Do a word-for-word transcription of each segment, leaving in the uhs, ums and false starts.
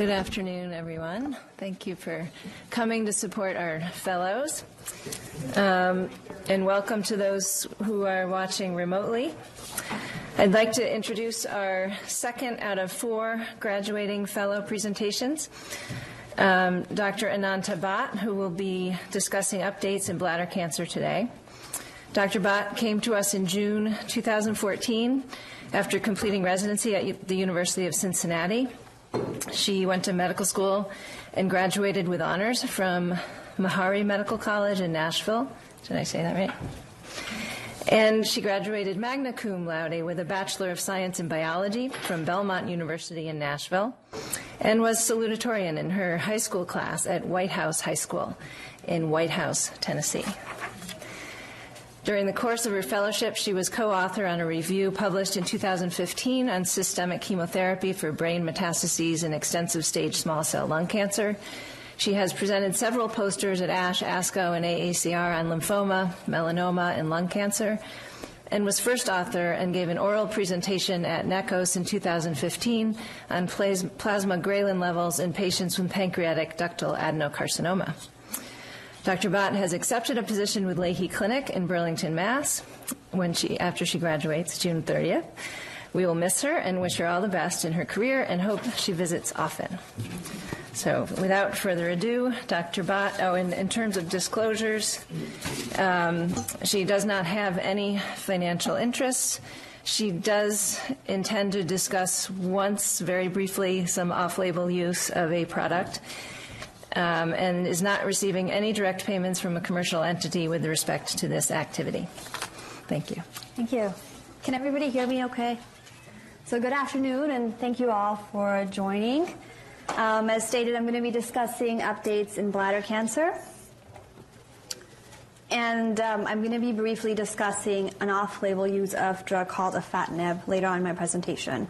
Good afternoon, everyone. Thank you for coming to support our fellows. Um, and welcome to those who are watching remotely. I'd like to introduce our second out of four graduating fellow presentations. Um, Doctor Ananta Bhatt, who will be discussing updates in bladder cancer today. Doctor Bhatt came to us in June two thousand fourteen after completing residency at the University of Cincinnati. She went to medical school and graduated with honors from Meharry Medical College in Nashville. Did I say that right? And she graduated magna cum laude with a Bachelor of Science in Biology from Belmont University in Nashville and was salutatorian in her high school class at White House High School in White House, Tennessee. During the course of her fellowship, she was co-author on a review published in two thousand fifteen on systemic chemotherapy for brain metastases and extensive stage small cell lung cancer. She has presented several posters at ASH, ASCO, and A A C R on lymphoma, melanoma, and lung cancer, and was first author and gave an oral presentation at NECOS in two thousand fifteen on plasma ghrelin levels in patients with pancreatic ductal adenocarcinoma. Doctor Bhatt has accepted a position with Lahey Clinic in Burlington, Mass. When she, after she graduates June thirtieth. We will miss her and wish her all the best in her career and hope she visits often. So without further ado, Doctor Bhatt, oh, and in terms of disclosures, um, she does not have any financial interests. She does intend to discuss once, very briefly, some off-label use of a product. Um, and is not receiving any direct payments from a commercial entity with respect to this activity. Thank you. Thank you. Can everybody hear me okay? So good afternoon, and thank you all for joining. Um, as stated, I'm going to be discussing updates in bladder cancer. And um, I'm going to be briefly discussing an off-label use of drug called Afatinib later on in my presentation.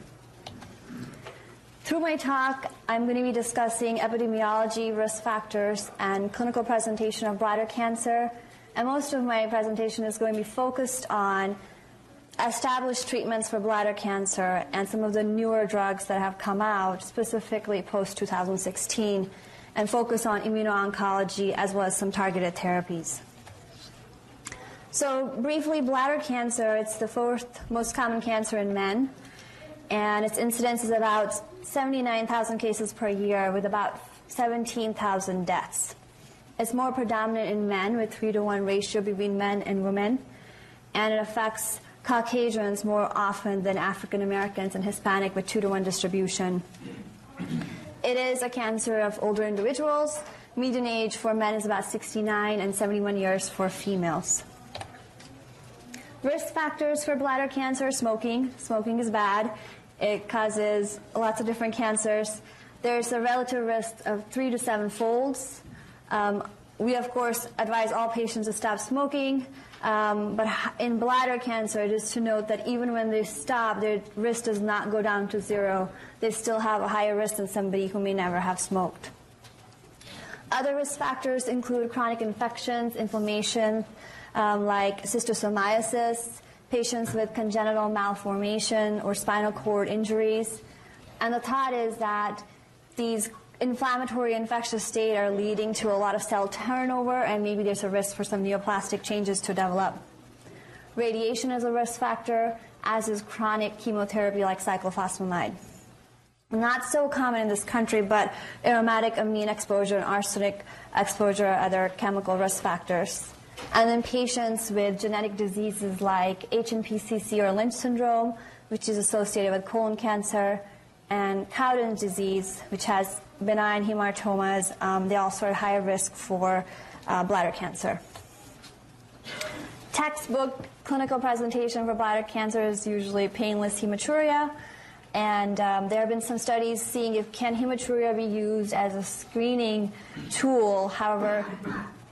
Through my talk, I'm going to be discussing epidemiology, risk factors, and clinical presentation of bladder cancer. And most of my presentation is going to be focused on established treatments for bladder cancer and some of the newer drugs that have come out, specifically post two thousand sixteen, and focus on immuno-oncology as well as some targeted therapies. So briefly, bladder cancer, it's the fourth most common cancer in men, and its incidence is about seventy-nine thousand cases per year with about seventeen thousand deaths. It's more predominant in men with three to one ratio between men and women, and it affects Caucasians more often than African Americans and Hispanic with two to one distribution. It is a cancer of older individuals. Median age for men is about sixty-nine and seventy-one years for females. Risk factors for bladder cancer: smoking. Smoking is bad. It causes lots of different cancers. There's a relative risk of three to seven folds. Um, we, of course, advise all patients to stop smoking, um, but in bladder cancer, it is to note that even when they stop, their risk does not go down to zero. They still have a higher risk than somebody who may never have smoked. Other risk factors include chronic infections, inflammation, um, like schistosomiasis, patients with congenital malformation or spinal cord injuries. And the thought is that these inflammatory infectious state are leading to a lot of cell turnover, and maybe there's a risk for some neoplastic changes to develop. Radiation is a risk factor, as is chronic chemotherapy like cyclophosphamide. Not so common in this country, but aromatic amine exposure and arsenic exposure are other chemical risk factors. And then patients with genetic diseases like H N P C C or Lynch syndrome, which is associated with colon cancer, and Cowden's disease, which has benign hematomas, um, they also are at higher risk for uh, bladder cancer. Textbook clinical presentation for bladder cancer is usually painless hematuria, and um, there have been some studies seeing if can hematuria be used as a screening tool. However,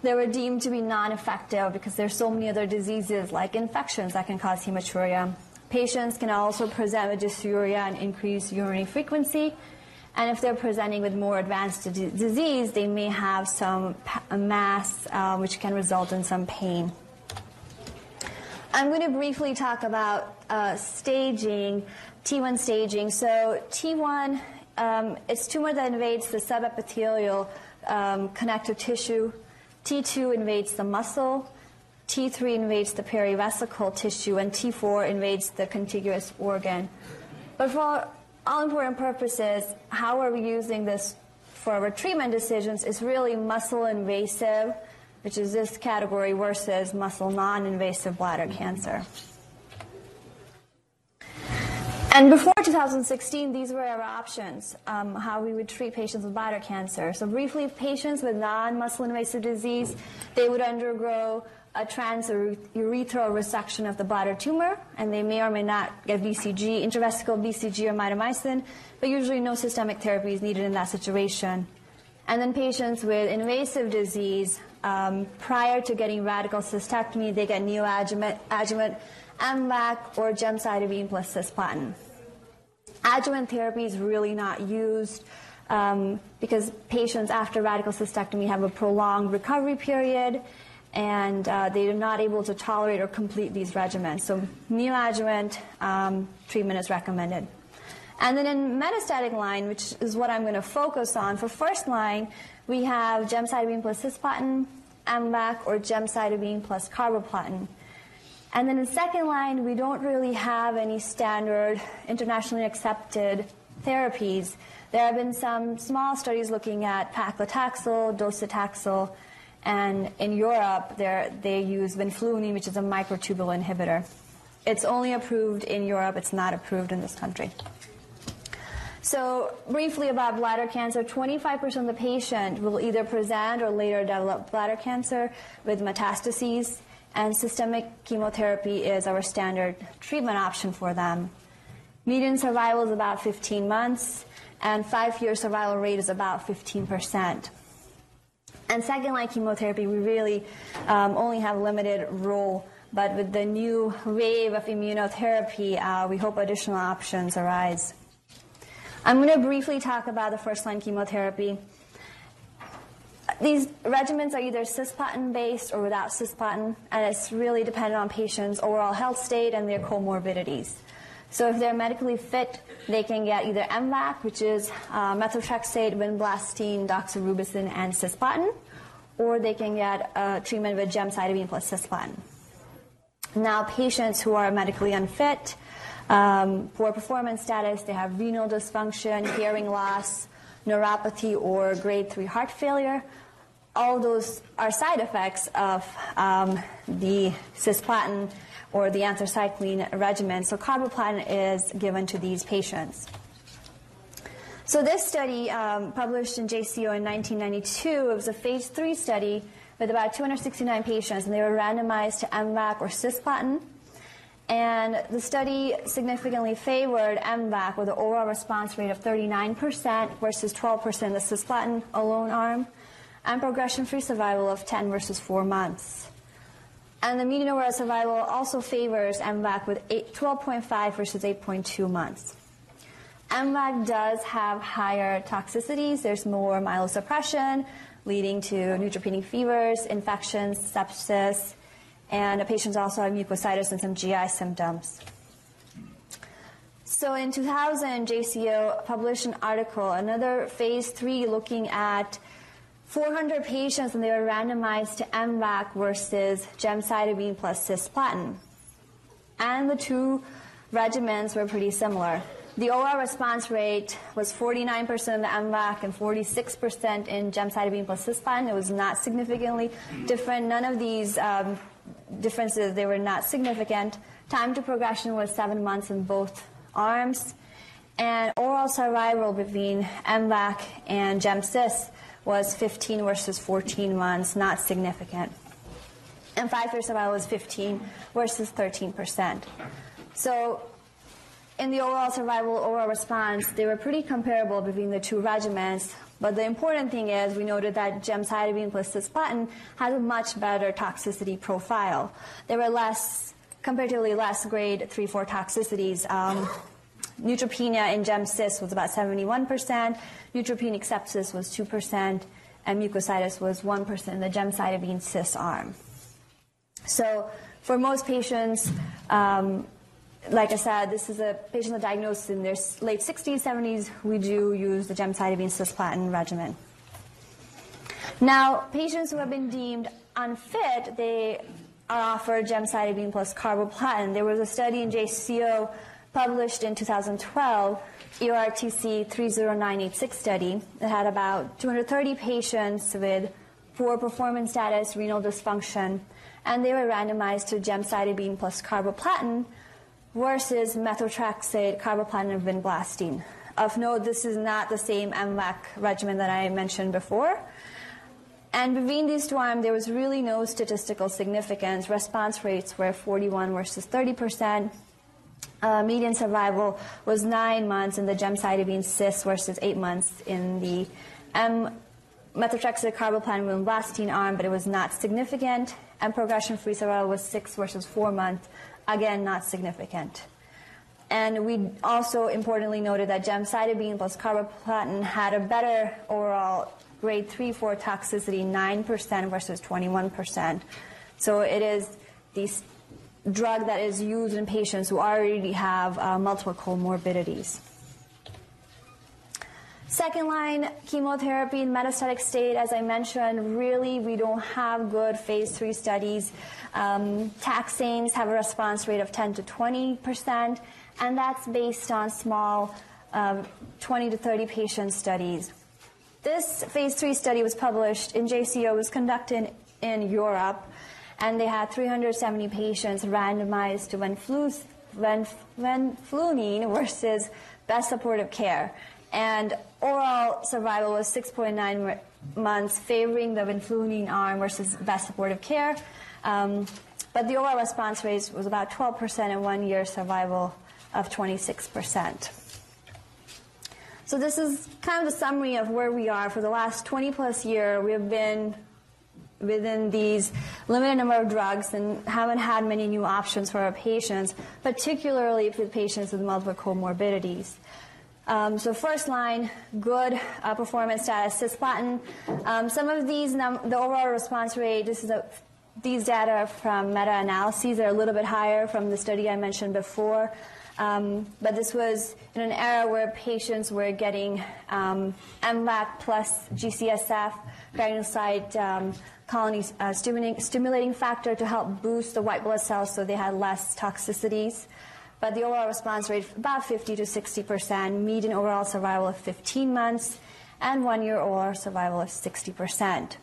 they were deemed to be non-effective because there's so many other diseases like infections that can cause hematuria. Patients can also present with dysuria and increased urinary frequency. And if they're presenting with more advanced disease, they may have some mass, uh, which can result in some pain. I'm going to briefly talk about uh, staging, T one staging. So T one um, it's tumor that invades the subepithelial um, connective tissue. T two invades the muscle. T three invades the perivesical tissue, and T four invades the contiguous organ. But for all, all important purposes, how are we using this for our treatment decisions is really muscle invasive, which is this category, versus muscle non-invasive bladder cancer. And before two thousand sixteen, these were our options, um, how we would treat patients with bladder cancer. So briefly, patients with non-muscle invasive disease, they would undergo a transurethral resection of the bladder tumor, and they may or may not get B C G, intravesical B C G or mitomycin, but usually no systemic therapy is needed in that situation. And then patients with invasive disease, um, prior to getting radical cystectomy, they get neoadjuvant adjuvant, M VAC or gemcitabine plus cisplatin. Adjuvant therapy is really not used um, because patients after radical cystectomy have a prolonged recovery period, and uh, they are not able to tolerate or complete these regimens. So neoadjuvant um, treatment is recommended. And then in metastatic line, which is what I'm going to focus on, for first line, we have gemcitabine plus cisplatin, M VAC, or gemcitabine plus carboplatin. And then in second line, we don't really have any standard internationally accepted therapies. There have been some small studies looking at paclitaxel, docetaxel, and in Europe, they use vinflunine, which is a microtubule inhibitor. It's only approved in Europe. It's not approved in this country. So briefly about bladder cancer, twenty-five percent of the patient will either present or later develop bladder cancer with metastases, and systemic chemotherapy is our standard treatment option for them. Median survival is about fifteen months, and five-year survival rate is about fifteen percent. And second-line chemotherapy, we really um, only have a limited role, but with the new wave of immunotherapy, uh, we hope additional options arise. I'm going to briefly talk about the first-line chemotherapy. These regimens are either cisplatin-based or without cisplatin, and it's really dependent on patients' overall health state and their comorbidities. So if they're medically fit, they can get either M VAC, which is uh, methotrexate, vinblastine, doxorubicin, and cisplatin, or they can get uh, treatment with gemcitabine plus cisplatin. Now, patients who are medically unfit, um, poor performance status, they have renal dysfunction, hearing loss, neuropathy, or grade three heart failure, all those are side effects of um, the cisplatin or the anthracycline regimen. So carboplatin is given to these patients. So this study, um, published in J C O in nineteen ninety-two, it was a phase three study with about two hundred sixty-nine patients, and they were randomized to M VAC or cisplatin. And the study significantly favored M VAC with an overall response rate of thirty-nine percent versus twelve percent in the cisplatin alone arm, and progression-free survival of ten versus four months. And the median overall survival also favors M VAC with twelve point five versus eight point two months. M VAC does have higher toxicities. There's more myelosuppression, leading to neutropenic fevers, infections, sepsis, and the patients also have mucositis and some G I symptoms. So in two thousand, J C O published an article, another phase three, looking at four hundred patients, and they were randomized to M VAC versus gemcitabine plus cisplatin. And the two regimens were pretty similar. The overall response rate was forty-nine percent in the M VAC and forty-six percent in gemcitabine plus cisplatin. It was not significantly different. None of these um, differences, they were not significant. Time to progression was seven months in both arms. And overall survival between M VAC and gemcis was fifteen versus fourteen months, not significant. And five-year survival was fifteen versus thirteen percent. So in the overall survival, overall response, they were pretty comparable between the two regimens. But the important thing is we noted that gemcitabine plus cisplatin has a much better toxicity profile. There were less, comparatively less grade three four toxicities. Um, Neutropenia in gemcis was about seventy-one percent, neutropenic sepsis was two percent, and mucositis was one percent in the gemcitabine cis arm. So for most patients, um, like I said, this is a patient that diagnosed in their late sixties, seventies. We do use the gemcitabine cisplatin regimen. Now, patients who have been deemed unfit, they are offered gemcitabine plus carboplatin. There was a study in J C O published in two thousand twelve, E O R T C three oh nine eight six study, that had about two hundred thirty patients with poor performance status, renal dysfunction, and they were randomized to gemcitabine plus carboplatin versus methotrexate, carboplatin, and vinblastine. Of note, this is not the same M VAC regimen that I mentioned before. And between these two arms, there was really no statistical significance. Response rates were forty-one versus thirty percent. Uh, median survival was nine months in the gemcitabine cis versus eight months in the M methotrexate, carboplatin, vinblastine arm, but it was not significant. And progression-free survival was six versus four months. Again, not significant. And we also importantly noted that gemcitabine plus carboplatin had a better overall grade three four toxicity, nine percent versus twenty-one percent. So it is this drug that is used in patients who already have uh, multiple comorbidities. Second-line chemotherapy in metastatic state, as I mentioned, really we don't have good phase three studies. Um, taxanes have a response rate of ten to twenty percent, and that's based on small um, twenty to thirty patient studies. This phase three study was published in J C O, was conducted in Europe, and they had three hundred seventy patients randomized to vinflunine versus best supportive care. And overall survival was six point nine months, favoring the vinflunine arm versus best supportive care. Um, but the overall response rate was about twelve percent and one-year survival of twenty-six percent. So this is kind of the summary of where we are. For the last twenty plus year, we have been within these limited number of drugs and haven't had many new options for our patients, particularly for patients with multiple comorbidities. Um, so first line, good uh, performance status, cisplatin. Um, some of these, num the overall response rate, this is a, these data are from meta-analyses. They're a little bit higher from the study I mentioned before. Um, but this was in an era where patients were getting um, M VAC plus G C S F, granulocyte um, colony uh, stimulating, stimulating factor, to help boost the white blood cells so they had less toxicities. But the overall response rate, about fifty to sixty percent, median overall survival of fifteen months, and one-year overall survival of sixty percent.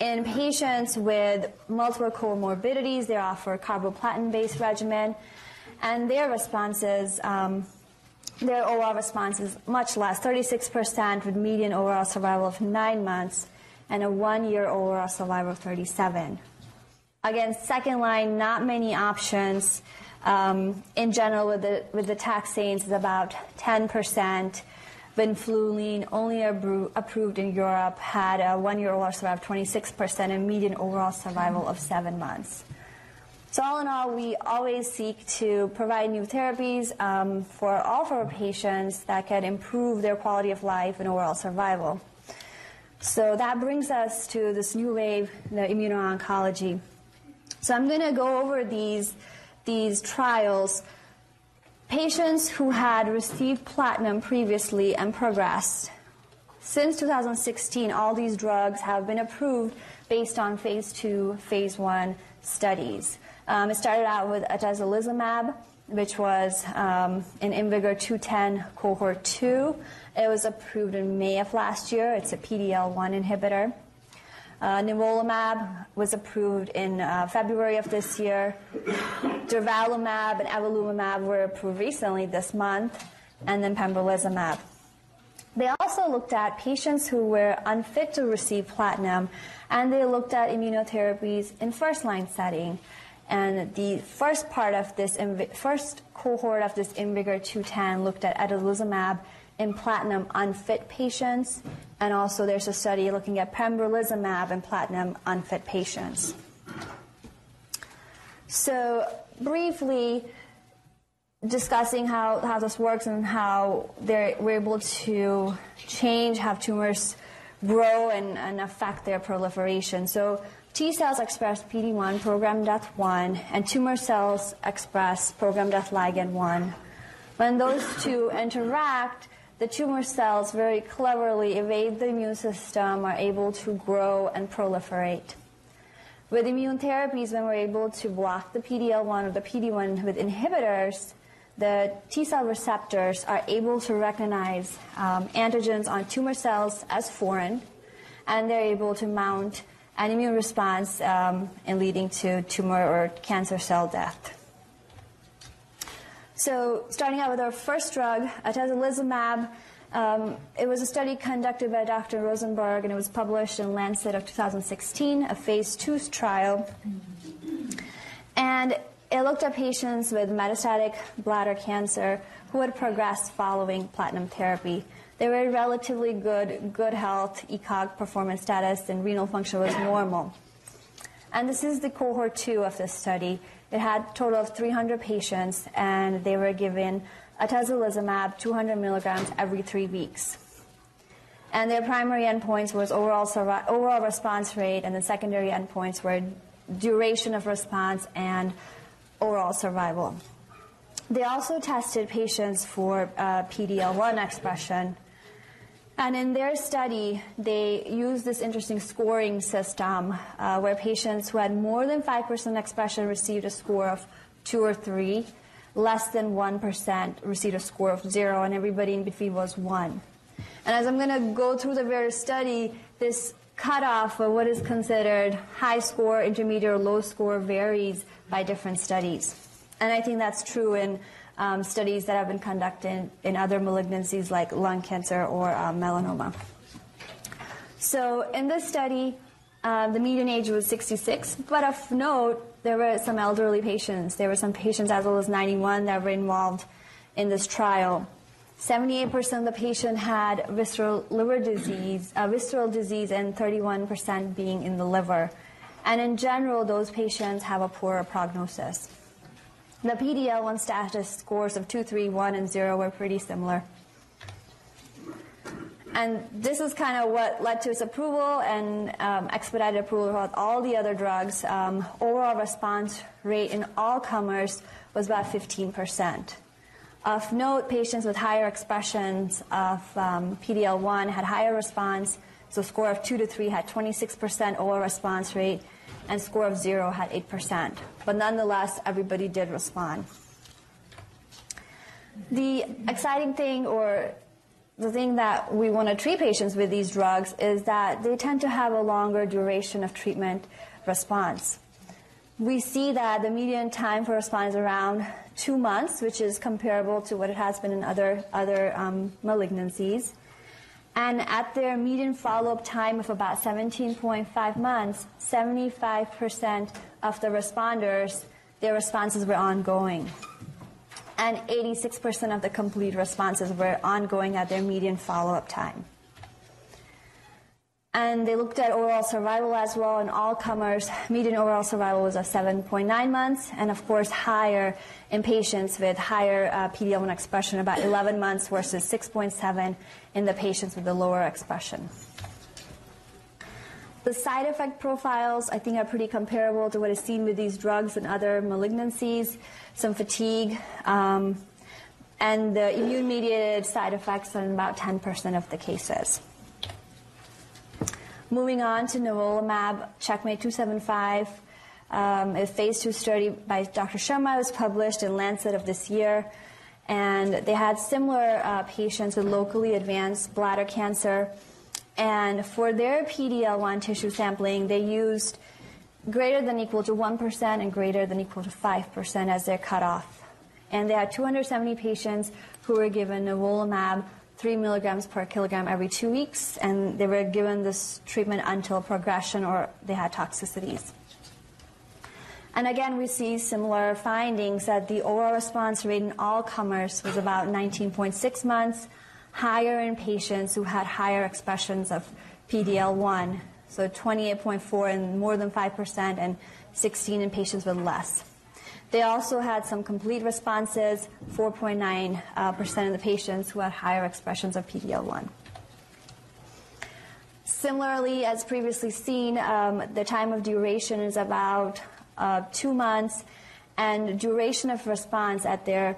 In patients with multiple comorbidities, they offer carboplatin-based regimen, and their responses, um, their overall response is much less, thirty-six percent, with median overall survival of nine months, and a one-year overall survival of thirty-seven. Again, second line, not many options. Um, in general, with the, with the taxanes, is about ten percent. Vinflunine, only approved in Europe, had a one-year overall survival of twenty-six percent and median overall survival of seven months. So all in all, we always seek to provide new therapies um, for all of our patients that can improve their quality of life and overall survival. So that brings us to this new wave, the immuno-oncology. So I'm going to go over these these trials. Patients who had received platinum previously and progressed. Since two thousand sixteen, all these drugs have been approved based on phase two, phase one studies. Um, it started out with atezolizumab, which was um, in IMvigor two ten cohort two. It was approved in May of last year. It's a P D L one inhibitor. Uh, nivolumab was approved in uh, February of this year. Durvalumab and Avelumab were approved recently this month, and then pembrolizumab. They also looked at patients who were unfit to receive platinum, and they looked at immunotherapies in first-line setting. And the first part of this, first cohort of this IMvigor two ten looked at atezolizumab in platinum-unfit patients, and also there's a study looking at pembrolizumab in platinum-unfit patients. So briefly discussing how, how this works and how they're, we're able to change how tumors grow and, and affect their proliferation. So T cells express P D one, program death one, and tumor cells express program death ligand one. When those two interact, the tumor cells very cleverly evade the immune system, are able to grow and proliferate. With immune therapies, when we're able to block the P D L one or the P D one with inhibitors, the T cell receptors are able to recognize um, antigens on tumor cells as foreign, and they're able to mount an immune response um, and leading to tumor or cancer cell death. So starting out with our first drug, atezolizumab, um, it was a study conducted by Doctor Rosenberg, and it was published in Lancet of two thousand sixteen, a phase two trial. And it looked at patients with metastatic bladder cancer who had progressed following platinum therapy. They were in relatively good, good health, E C O G performance status, and renal function was normal. And this is the cohort two of this study. It had a total of three hundred patients, and they were given atezolizumab two hundred milligrams every three weeks. And their primary endpoints was overall, overall response rate, and the secondary endpoints were duration of response and overall survival. They also tested patients for uh, P D L one expression. And in their study, they used this interesting scoring system uh, where patients who had more than five percent expression received a score of two or three, less than one percent received a score of zero, and everybody in between was one. And as I'm going to go through the various study, this cutoff of what is considered high score, intermediate, or low score varies by different studies. And I think that's true in Um, studies that have been conducted in other malignancies like lung cancer or uh, melanoma. So in this study, uh, the median age was sixty-six, but of note, there were some elderly patients. There were some patients as well as ninety-one that were involved in this trial. seventy-eight percent of the patient had visceral liver disease, uh, visceral disease, and thirty-one percent being in the liver. And in general, those patients have a poorer prognosis. The P D L one status scores of two, three, one, and zero were pretty similar. And this is kind of what led to its approval and um, expedited approval of all the other drugs. Um, overall response rate in all comers was about fifteen percent. Of note, patients with higher expressions of um, P D L one had higher response, so score of two to three had twenty-six percent overall response rate, and score of zero had eight percent. But nonetheless, everybody did respond. The exciting thing, or the thing that we want to treat patients with these drugs, is that they tend to have a longer duration of treatment response. We see that the median time for response is around two months, which is comparable to what it has been in other, other um, malignancies. And at their median follow-up time of about seventeen point five months, seventy-five percent of the responders, their responses were ongoing. And eighty-six percent of the complete responses were ongoing at their median follow-up time. And they looked at overall survival as well. In all comers, median overall survival was of seven point nine months, and of course higher in patients with higher uh, P D L one expression, about eleven months versus six point seven in the patients with the lower expression. The side effect profiles, I think, are pretty comparable to what is seen with these drugs and other malignancies, some fatigue, um, and the immune-mediated side effects are in about ten percent of the cases. Moving on to nivolumab, CheckMate two seventy-five, um, a phase two study by Doctor Sharma was published in Lancet of this year, and they had similar uh, patients with locally advanced bladder cancer, and for their P D L one tissue sampling, they used greater than equal to one percent and greater than equal to five percent as their cutoff, and they had two hundred seventy patients who were given nivolumab three milligrams per kilogram every two weeks, and they were given this treatment until progression or they had toxicities. And again, we see similar findings that the overall response rate in all comers was about nineteen point six months, higher in patients who had higher expressions of P D L one, so twenty-eight point four in more than five percent and sixteen in patients with less. They also had some complete responses, four point nine percent uh, of the patients who had higher expressions of P D L one. Similarly, as previously seen, um, the time of duration is about uh, two months, and duration of response at their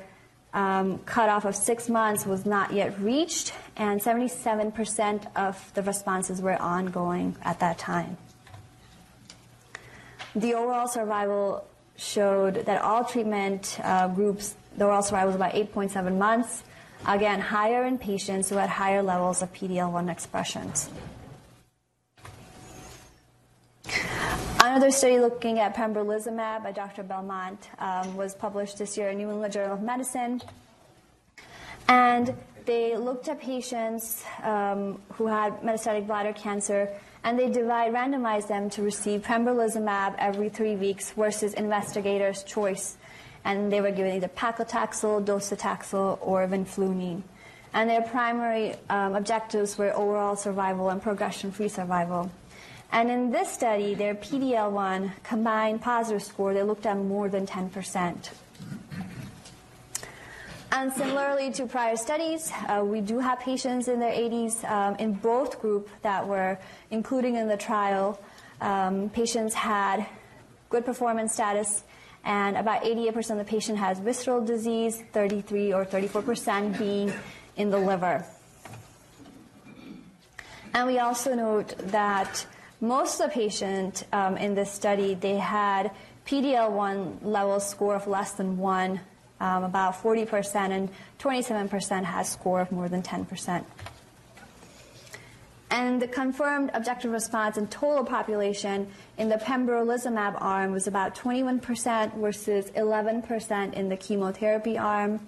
um, cutoff of six months was not yet reached, and seventy-seven percent of the responses were ongoing at that time. The overall survival showed that all treatment uh, groups, the overall survival was about eight point seven months, again, higher in patients who had higher levels of P D-L one expressions. Another study looking at pembrolizumab by Doctor Belmont um, was published this year in New England Journal of Medicine. And they looked at patients um, who had metastatic bladder cancer, and they divide, randomized them to receive pembrolizumab every three weeks versus investigator's choice. And they were given either paclitaxel, docetaxel, or vinflunine. And their primary um, objectives were overall survival and progression-free survival. And in this study, their P D-L one combined positive score, they looked at more than ten percent. And similarly to prior studies, uh, we do have patients in their eighties um, in both group that were including in the trial. Um, patients had good performance status, and about eighty-eight percent of the patient has visceral disease, thirty-three or thirty-four percent being in the liver. And we also note that most of the patient um, in this study, they had P D-L one level score of less than one, um, about forty percent, and twenty-seven percent had score of more than ten percent. And the confirmed objective response in total population in the pembrolizumab arm was about twenty-one percent versus eleven percent in the chemotherapy arm,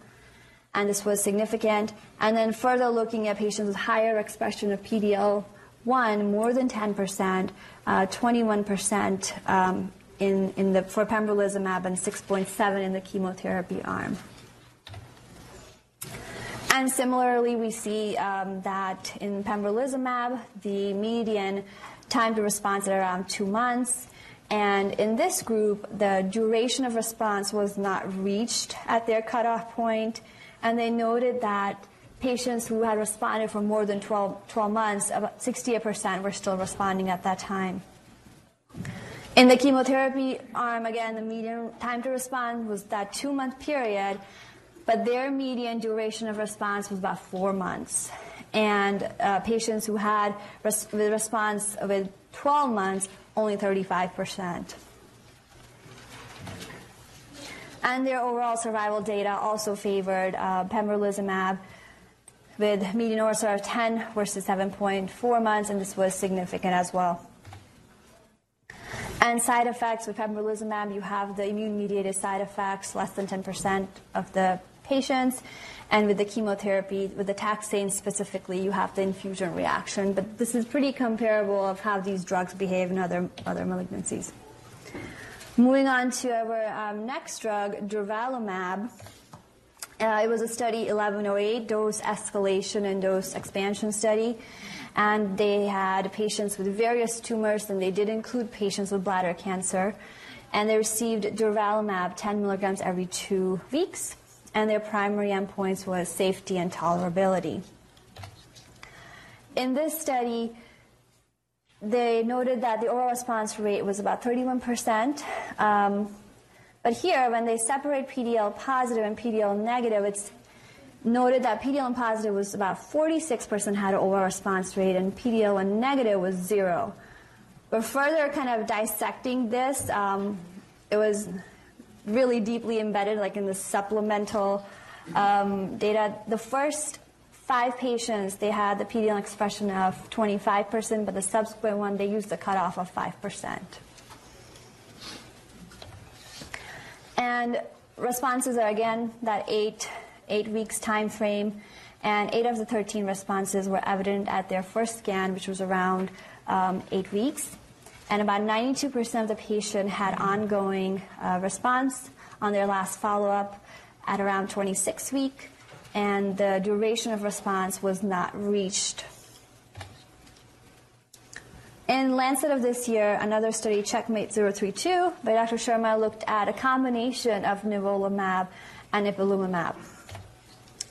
and this was significant. And then further looking at patients with higher expression of P D-L one, more than ten percent, uh, twenty-one percent um, in, in the, for pembrolizumab and six point seven percent in the chemotherapy arm. And similarly, we see um, that in pembrolizumab, the median time to response at around two months. And in this group, the duration of response was not reached at their cutoff point. And they noted that patients who had responded for more than twelve months, about sixty-eight percent were still responding at that time. In the chemotherapy arm, again, the median time to respond was that two-month period, but their median duration of response was about four months. And uh, patients who had res with response with twelve months, only thirty-five percent. And their overall survival data also favored uh, pembrolizumab with median overall survival of ten versus seven point four months, and this was significant as well. And side effects with pembrolizumab, you have the immune-mediated side effects, less than ten percent of the patients, and with the chemotherapy, with the taxane specifically, you have the infusion reaction, but this is pretty comparable of how these drugs behave in other, other malignancies. Moving on to our um, next drug, durvalumab. Uh, it was a study eleven oh eight, dose escalation and dose expansion study, and they had patients with various tumors, and they did include patients with bladder cancer, and they received durvalumab ten milligrams every two weeks, and their primary endpoints was safety and tolerability. In this study, they noted that the overall response rate was about thirty-one percent, um, but here, when they separate P D-L positive and P D-L negative, it's noted that P D-L one positive was about forty-six percent had an overall response rate, and P D-L one negative was zero. But further kind of dissecting this, um, it was really deeply embedded, like in the supplemental um, data. The first five patients, they had the P D-L one expression of twenty-five percent, but the subsequent one, they used the cutoff of five percent. And responses are, again, that eight eight weeks time frame, and eight of the thirteen responses were evident at their first scan, which was around um, eight weeks. And about ninety-two percent of the patient had ongoing uh, response on their last follow-up at around twenty-six weeks, and the duration of response was not reached. In Lancet of this year, another study, CheckMate zero three two, by Doctor Sharma, looked at a combination of nivolumab and ipilimumab.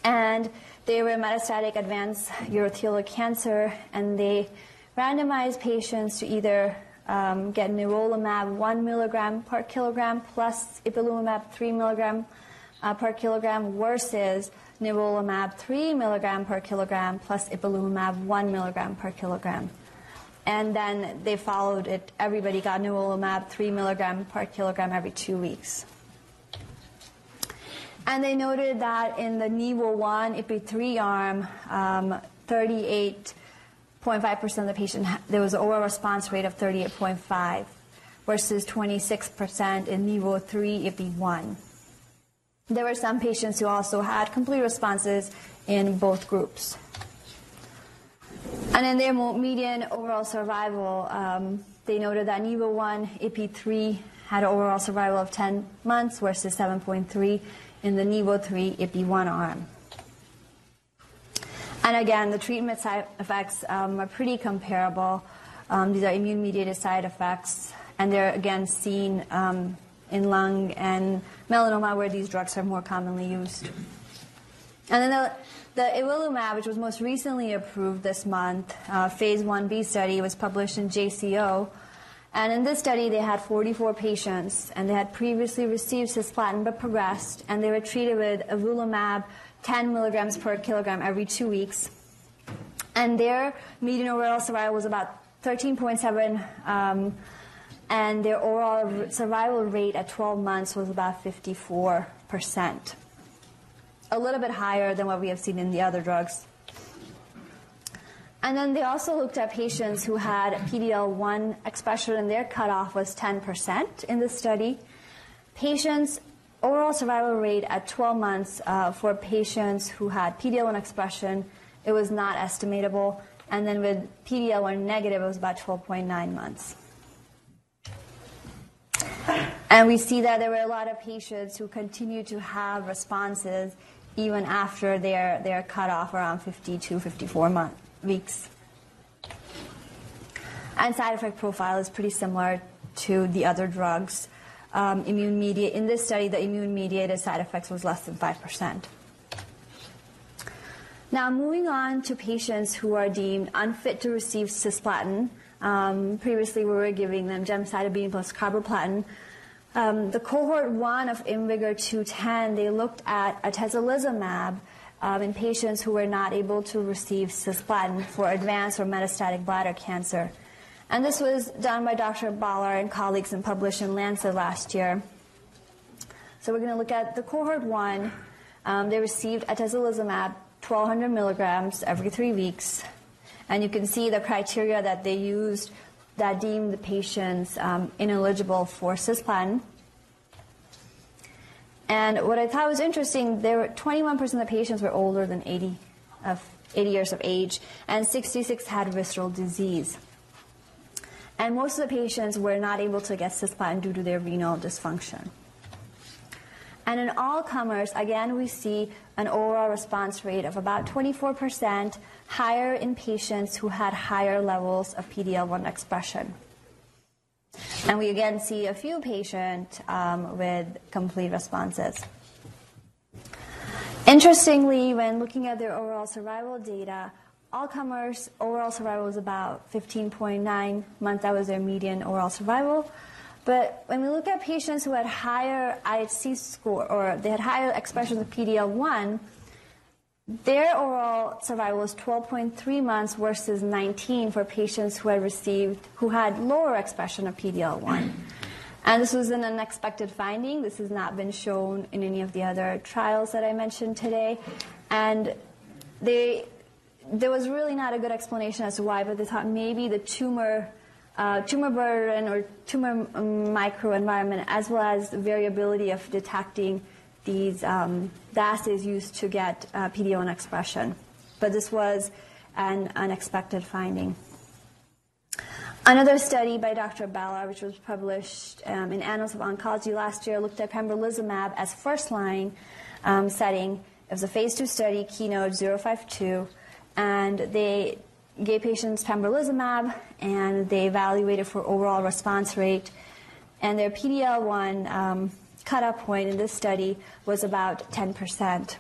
And they were metastatic advanced urothelial cancer, and they randomized patients to either um, get nivolumab one milligram per kilogram plus ipilimumab three milligram uh, per kilogram versus nivolumab three milligram per kilogram plus ipilimumab one milligram per kilogram. And then they followed it. Everybody got nivolumab three milligram per kilogram every two weeks. And they noted that in the nivo one, ipi three arm, um, thirty-eight point five percent of the patient, there was an overall response rate of thirty-eight point five versus twenty-six percent in nivo three, ipi one. There were some patients who also had complete responses in both groups. And in their median overall survival, um, they noted that nivo one, ipi three had an overall survival of ten months versus seven point three in the nivo three, ipi one arm. And again, the treatment side effects um, are pretty comparable. Um, these are immune-mediated side effects, and they're again seen um, in lung and melanoma where these drugs are more commonly used. And then the, the avelumab, which was most recently approved this month, uh, phase one B study was published in J C O. And in this study, they had forty-four patients, and they had previously received cisplatin but progressed, and they were treated with avelumab ten milligrams per kilogram every two weeks. And their median overall survival was about thirteen point seven, um, and their overall survival rate at twelve months was about fifty-four percent. A little bit higher than what we have seen in the other drugs. And then they also looked at patients who had P D L one expression, and their cutoff was ten percent in the study. Patients' overall survival rate at twelve months uh, for patients who had P D L one expression, it was not estimatable. And then with P D L one negative, it was about twelve point nine months. And we see that there were a lot of patients who continued to have responses even after their, their cutoff around fifty-two, fifty-four months, weeks. And side effect profile is pretty similar to the other drugs. Um, immune media, in this study, the immune-mediated side effects was less than five percent. Now, moving on to patients who are deemed unfit to receive cisplatin. Um, previously, we were giving them gemcitabine plus carboplatin. Um, the cohort one of IMvigor two ten, they looked at atezolizumab um, in patients who were not able to receive cisplatin for advanced or metastatic bladder cancer. And this was done by Doctor Ballar and colleagues and published in Lancet last year. So we're going to look at the cohort one. Um, they received atezolizumab twelve hundred milligrams every three weeks. And you can see the criteria that they used that deemed the patients um, ineligible for cisplatin. And what I thought was interesting, there were twenty-one percent of the patients were older than eighty, of eighty years of age, and sixty-six had visceral disease. And most of the patients were not able to get cisplatin due to their renal dysfunction. And in all comers, again, we see an overall response rate of about twenty-four percent, higher in patients who had higher levels of P D L one expression. And we again see a few patients um, with complete responses. Interestingly, when looking at their overall survival data, all comers' overall survival was about fifteen point nine months. That was their median overall survival. But when we look at patients who had higher I H C score, or they had higher expressions of P D L one, their overall survival was twelve point three months versus nineteen for patients who had received, who had lower expression of P D L one. And this was an unexpected finding. This has not been shown in any of the other trials that I mentioned today. And they, there was really not a good explanation as to why, but they thought maybe the tumor Uh, tumor burden or tumor microenvironment, as well as the variability of detecting these um, the assays used to get uh, P D L one expression. But this was an unexpected finding. Another study by Doctor Ballar, which was published um, in Annals of Oncology last year, looked at pembrolizumab as first-line um, setting. It was a phase two study, keynote zero five two, and they gave patients pembrolizumab, and they evaluated for overall response rate. And their P D L one um, cutoff point in this study was about ten percent.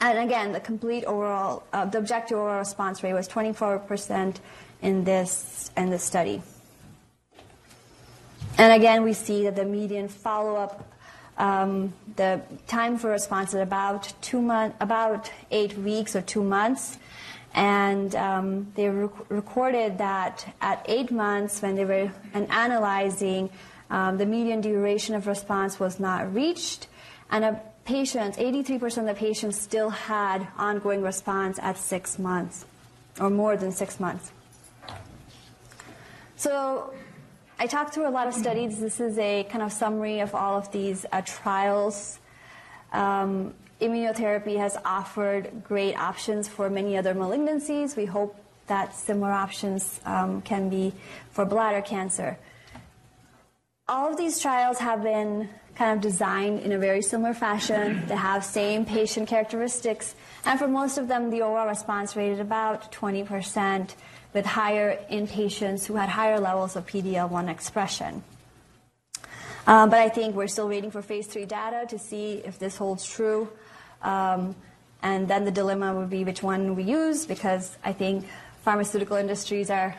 And again, the complete overall, uh, the objective overall response rate was twenty-four percent in this in this study. And again, we see that the median follow-up, um, the time for response is about two month, about eight weeks or two months. And um, they rec recorded that at eight months, when they were and analyzing, um, the median duration of response was not reached, and a patients, eighty-three percent of the patients still had ongoing response at six months, or more than six months. So I talked through a lot of studies. This is a kind of summary of all of these uh, trials. Um, immunotherapy has offered great options for many other malignancies. We hope that similar options um, can be for bladder cancer. All of these trials have been kind of designed in a very similar fashion. They have same patient characteristics, and for most of them, the overall response rate is about twenty percent, with higher in patients who had higher levels of P D-L one expression. Uh, but I think we're still waiting for phase three data to see if this holds true, um, and then the dilemma would be which one we use, because I think pharmaceutical industries are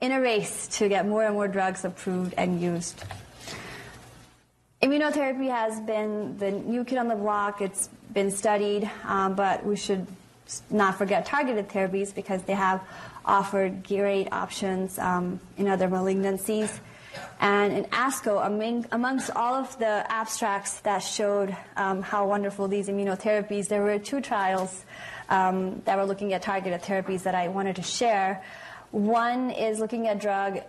in a race to get more and more drugs approved and used. Immunotherapy has been the new kid on the block. It's been studied, um, but we should not forget targeted therapies, because they have offered great options um, in other malignancies. And in ASCO, among, amongst all of the abstracts that showed um, how wonderful these immunotherapies, there were two trials um, that were looking at targeted therapies that I wanted to share. One is looking at drug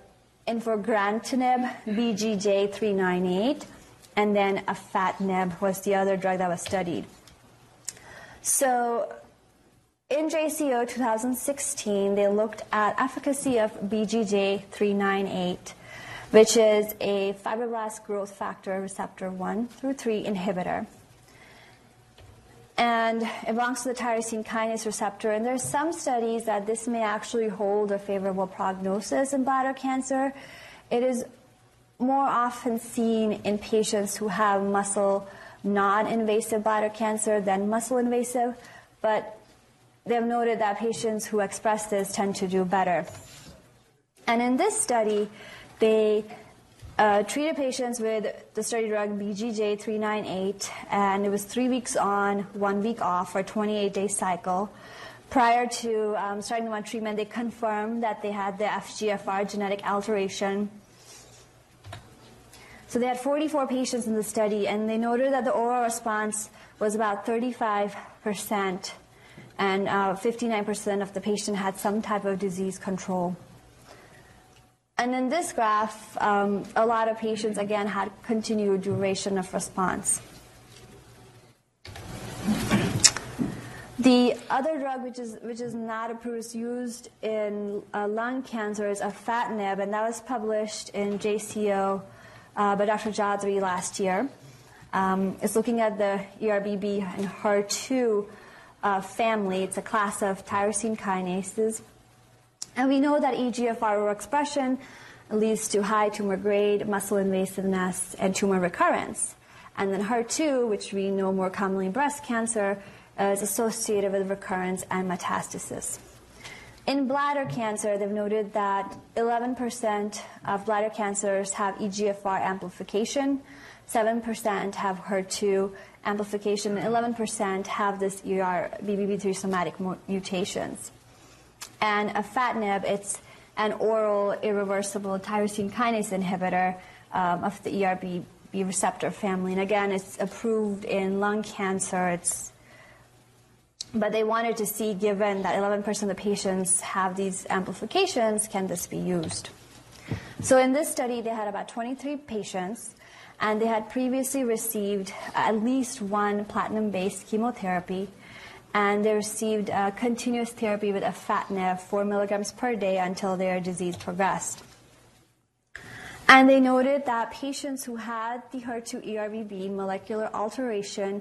infograntinib, B G J three nine eight. And then Afatinib was the other drug that was studied. So in J C O twenty sixteen, they looked at efficacy of B G J three nine eight, which is a fibroblast growth factor receptor one through three inhibitor. And it belongs to the tyrosine kinase receptor. And there's some studies that this may actually hold a favorable prognosis in bladder cancer. It is more often seen in patients who have muscle non-invasive bladder cancer than muscle invasive, but they've noted that patients who express this tend to do better. And in this study, they uh, treated patients with the study drug B G J three nine eight, and it was three weeks on, one week off, for a twenty-eight day cycle. Prior to um, starting them on treatment, they confirmed that they had the F G F R genetic alteration. So they had forty-four patients in the study, and they noted that the overall response was about thirty-five percent, and uh, fifty-nine percent of the patient had some type of disease control. And in this graph, um, a lot of patients, again, had continued duration of response. The other drug, which is, which is not approved, used in uh, lung cancer is afatinib, and that was published in J C O Uh, by Doctor Jadri last year. Um, it's looking at the E R B B and H E R two uh, family. It's a class of tyrosine kinases. And we know that E G F R expression leads to high tumor grade, muscle invasiveness, and tumor recurrence. And then H E R two, which we know more commonly in breast cancer, uh, is associated with recurrence and metastasis. In bladder cancer, they've noted that eleven percent of bladder cancers have E G F R amplification, seven percent have H E R two amplification, and eleven percent have this E R B B B three somatic mutations. And afatinib, it's an oral irreversible tyrosine kinase inhibitor um, of the E R B B receptor family. And again, it's approved in lung cancer. It's But they wanted to see, given that eleven percent of the patients have these amplifications, can this be used? So in this study, they had about twenty-three patients, and they had previously received at least one platinum-based chemotherapy, and they received uh, continuous therapy with afatinib, four milligrams per day, until their disease progressed. And they noted that patients who had the H E R two E R B B molecular alteration,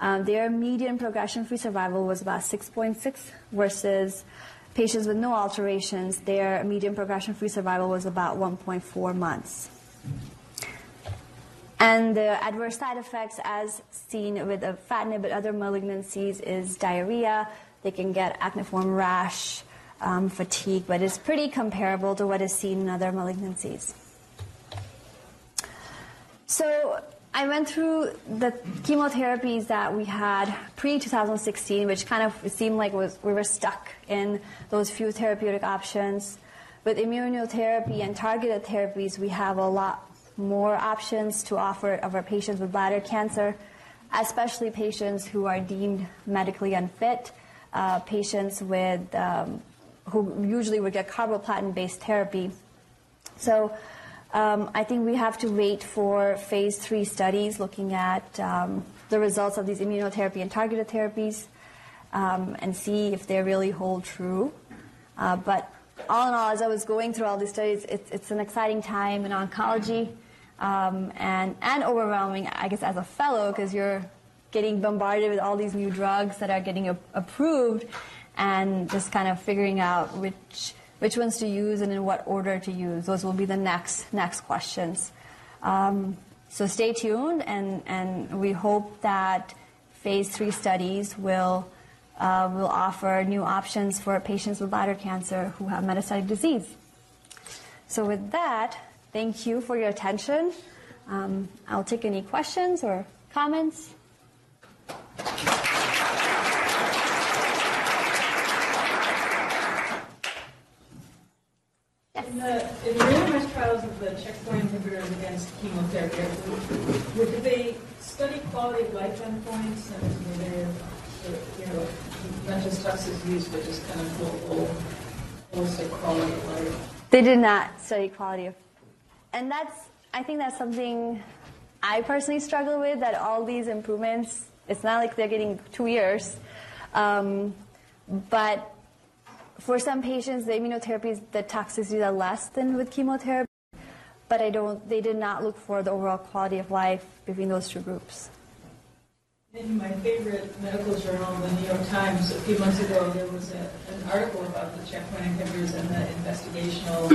Um, their median progression-free survival was about six point six, versus patients with no alterations, their median progression-free survival was about one point four months. And the adverse side effects, as seen with afatinib but other malignancies, is diarrhea. They can get acneiform rash, um, fatigue, but it's pretty comparable to what is seen in other malignancies. So I went through the chemotherapies that we had pre two thousand sixteen, which kind of seemed like was, we were stuck in those few therapeutic options. With immunotherapy and targeted therapies, we have a lot more options to offer of our patients with bladder cancer, especially patients who are deemed medically unfit, uh, patients with um, who usually would get carboplatin-based therapy. So um, I think we have to wait for phase three studies looking at um, the results of these immunotherapy and targeted therapies um, and see if they really hold true. Uh, but all in all, as I was going through all these studies, it's, it's an exciting time in oncology. Um, and, and overwhelming, I guess, as a fellow, because you're getting bombarded with all these new drugs that are getting a approved, and just kind of figuring out which, which ones to use and in what order to use. Those will be the next, next questions. Um, so stay tuned, and, and we hope that phase three studies will, uh, will offer new options for patients with bladder cancer who have metastatic disease. So with that, thank you for your attention. Um, I'll take any questions or comments. In the randomized trials of the checkpoint inhibitors against chemotherapy, would they study quality of life endpoints, and were there, you know, not just toxicity use, but just kind of whole, whole, quality of life? They did not study quality of life. And that's, I think that's something I personally struggle with, that all these improvements, it's not like they're getting two years. Um, but for some patients, the immunotherapies, the toxicities are less than with chemotherapy. But I don't, they did not look for the overall quality of life between those two groups. In my favorite medical journal, the New York Times, a few months ago, there was a, an article about the checkpoint inhibitors and the investigational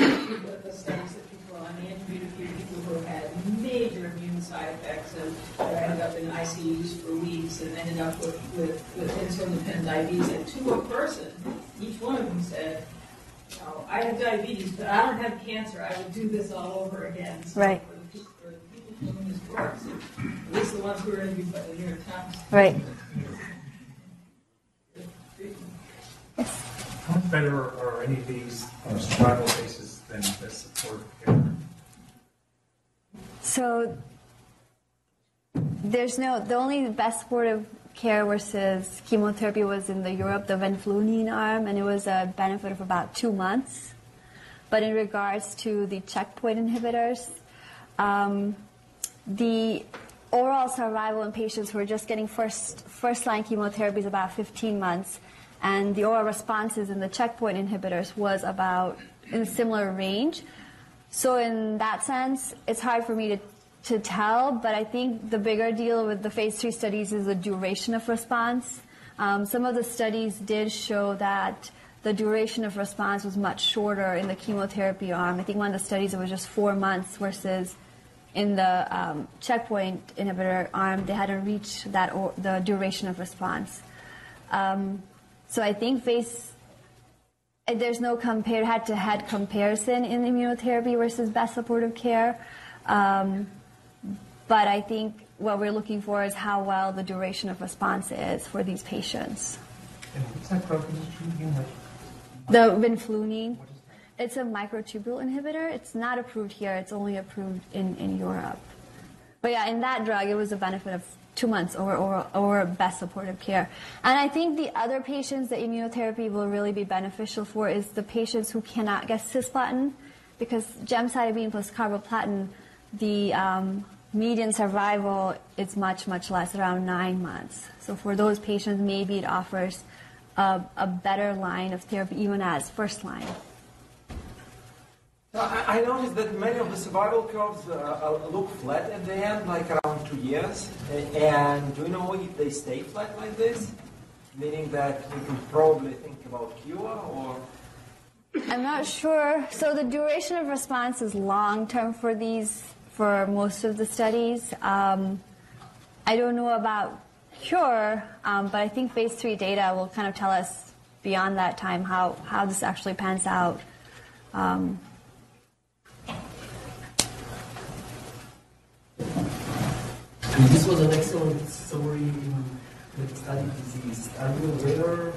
the studies that and they interviewed a few people who had major immune side effects and ended up in I C Us for weeks and ended up with, with, with insulin-dependent diabetes. And to a person, each one of them said, oh, I have diabetes, but I don't have cancer. I would do this all over again. So right. For the people, for the people doing this work, so at least the ones who were interviewed by the New York Times. Right. How better are any of these survival cases than the support care? So there's no, the only best supportive care versus chemotherapy was in the Europe, the vinflunine arm, and it was a benefit of about two months. But in regards to the checkpoint inhibitors, um, the overall survival in patients who are just getting first, first line chemotherapy is about fifteen months, and the overall responses in the checkpoint inhibitors was about in a similar range. So in that sense, it's hard for me to, to tell, but I think the bigger deal with the phase three studies is the duration of response. Um, some of the studies did show that the duration of response was much shorter in the chemotherapy arm. I think one of the studies, it was just four months versus in the um, checkpoint inhibitor arm, they hadn't reached that or the duration of response. Um, so I think phase There's no compare, head-to-head comparison in immunotherapy versus best supportive care. Um, but I think what we're looking for is how well the duration of response is for these patients. And what's that drug again? The vinflunine. It's a microtubule inhibitor. It's not approved here. It's only approved in, in Europe. But yeah, in that drug, it was a benefit of two months or, or, or best supportive care. And I think the other patients that immunotherapy will really be beneficial for is the patients who cannot get cisplatin, because gemcitabine plus carboplatin, the um, median survival is much, much less, around nine months. So for those patients, maybe it offers a, a better line of therapy, even as first line. I noticed that many of the survival curves uh, look flat at the end, like around two years. And do you know if they stay flat like this? Meaning that we can probably think about cure, or? I'm not sure. So the duration of response is long term for these for most of the studies. Um, I don't know about cure, um, but I think phase three data will kind of tell us beyond that time how, how this actually pans out. Um, This was an excellent story in metastatic disease. Are you aware of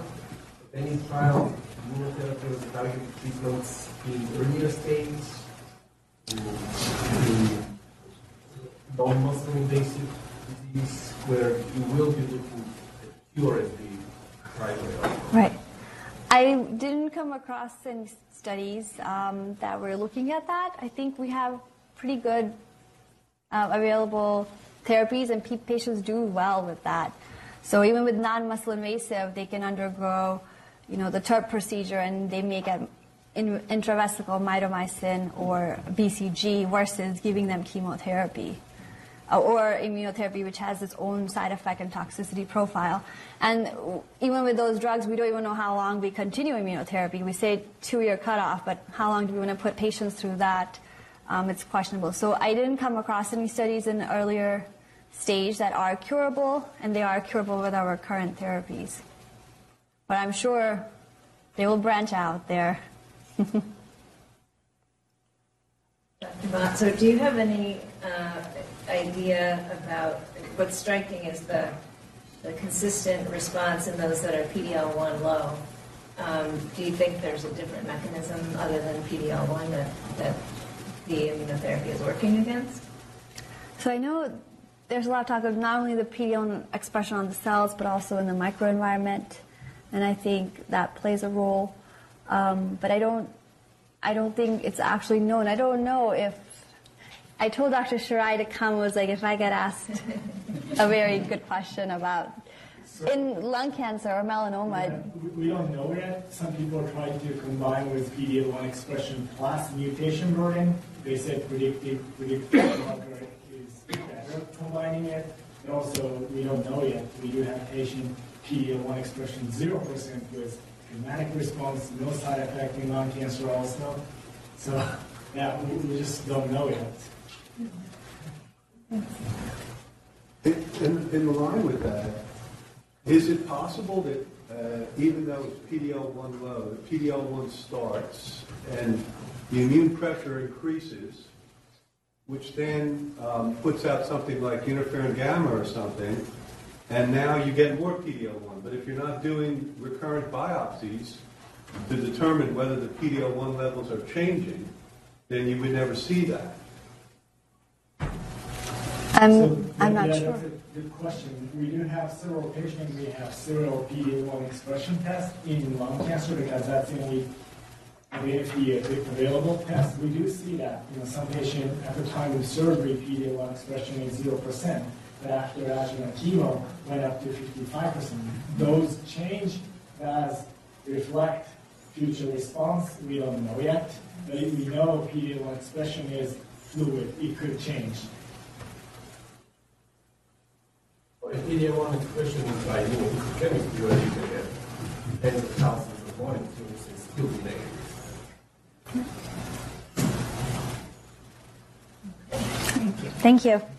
any trial of immunotherapy or targeted treatments in earlier stage, in non-muscle invasive disease, where you will be looking at cure as the primary outcome? Right. I didn't come across any studies um, that were looking at that. I think we have pretty good uh, available therapies, and patients do well with that. So even with non-muscle invasive, they can undergo, you know, the TURP procedure, and they may get in, intravesical mitomycin or B C G versus giving them chemotherapy uh, or immunotherapy, which has its own side effect and toxicity profile. And even with those drugs, we don't even know how long we continue immunotherapy. We say two-year cutoff, but how long do we want to put patients through that? Um, it's questionable. So I didn't come across any studies in the earlier stage that are curable, and they are curable with our current therapies. But I'm sure they will branch out there. Doctor Bhatt, so do you have any uh, idea about what's striking is the, the consistent response in those that are P D-L one low? Um, do you think there's a different mechanism other than P D-L one that, that the immunotherapy is working against? So I know there's a lot of talk of not only the P D-L one expression on the cells, but also in the microenvironment, and I think that plays a role. Um, but I don't, I don't think it's actually known. I don't know if I told Doctor Shirai to come. Was like if I get asked a very good question about so, in lung cancer or melanoma. Yeah, we don't know yet. Some people tried to combine with P D-L one expression plus mutation burden. They said predictive, predictive marker is better combining it. And also, we don't know yet. We do have patient P D-L one expression zero percent with dramatic response, no side effect in lung cancer also. So, yeah, we, we just don't know yet. In, in, in line with that, is it possible that uh, even though it's P D-L one low, the P D-L one starts and the immune pressure increases, which then um, puts out something like interferon gamma or something, and now you get more P D-L one. But if you're not doing recurrent biopsies to determine whether the P D-L one levels are changing, then you would never see that. I'm, so, I'm yeah, not sure. That's a good question. We do have several patients. We have several P D-L one expression tests in lung cancer because that's the only the available test. We do see that, you know, some patient at the time of surgery, P D-L one expression is zero percent, but after adjuvant chemo went up to fifty-five percent. Those change does reflect future response. We don't know yet, but we know P D-L one expression is fluid. It could change. Well, if P D-L one expression is by immunochemistry, or you can get tens of thousands of points, so it's still negative. Thank you. Thank you.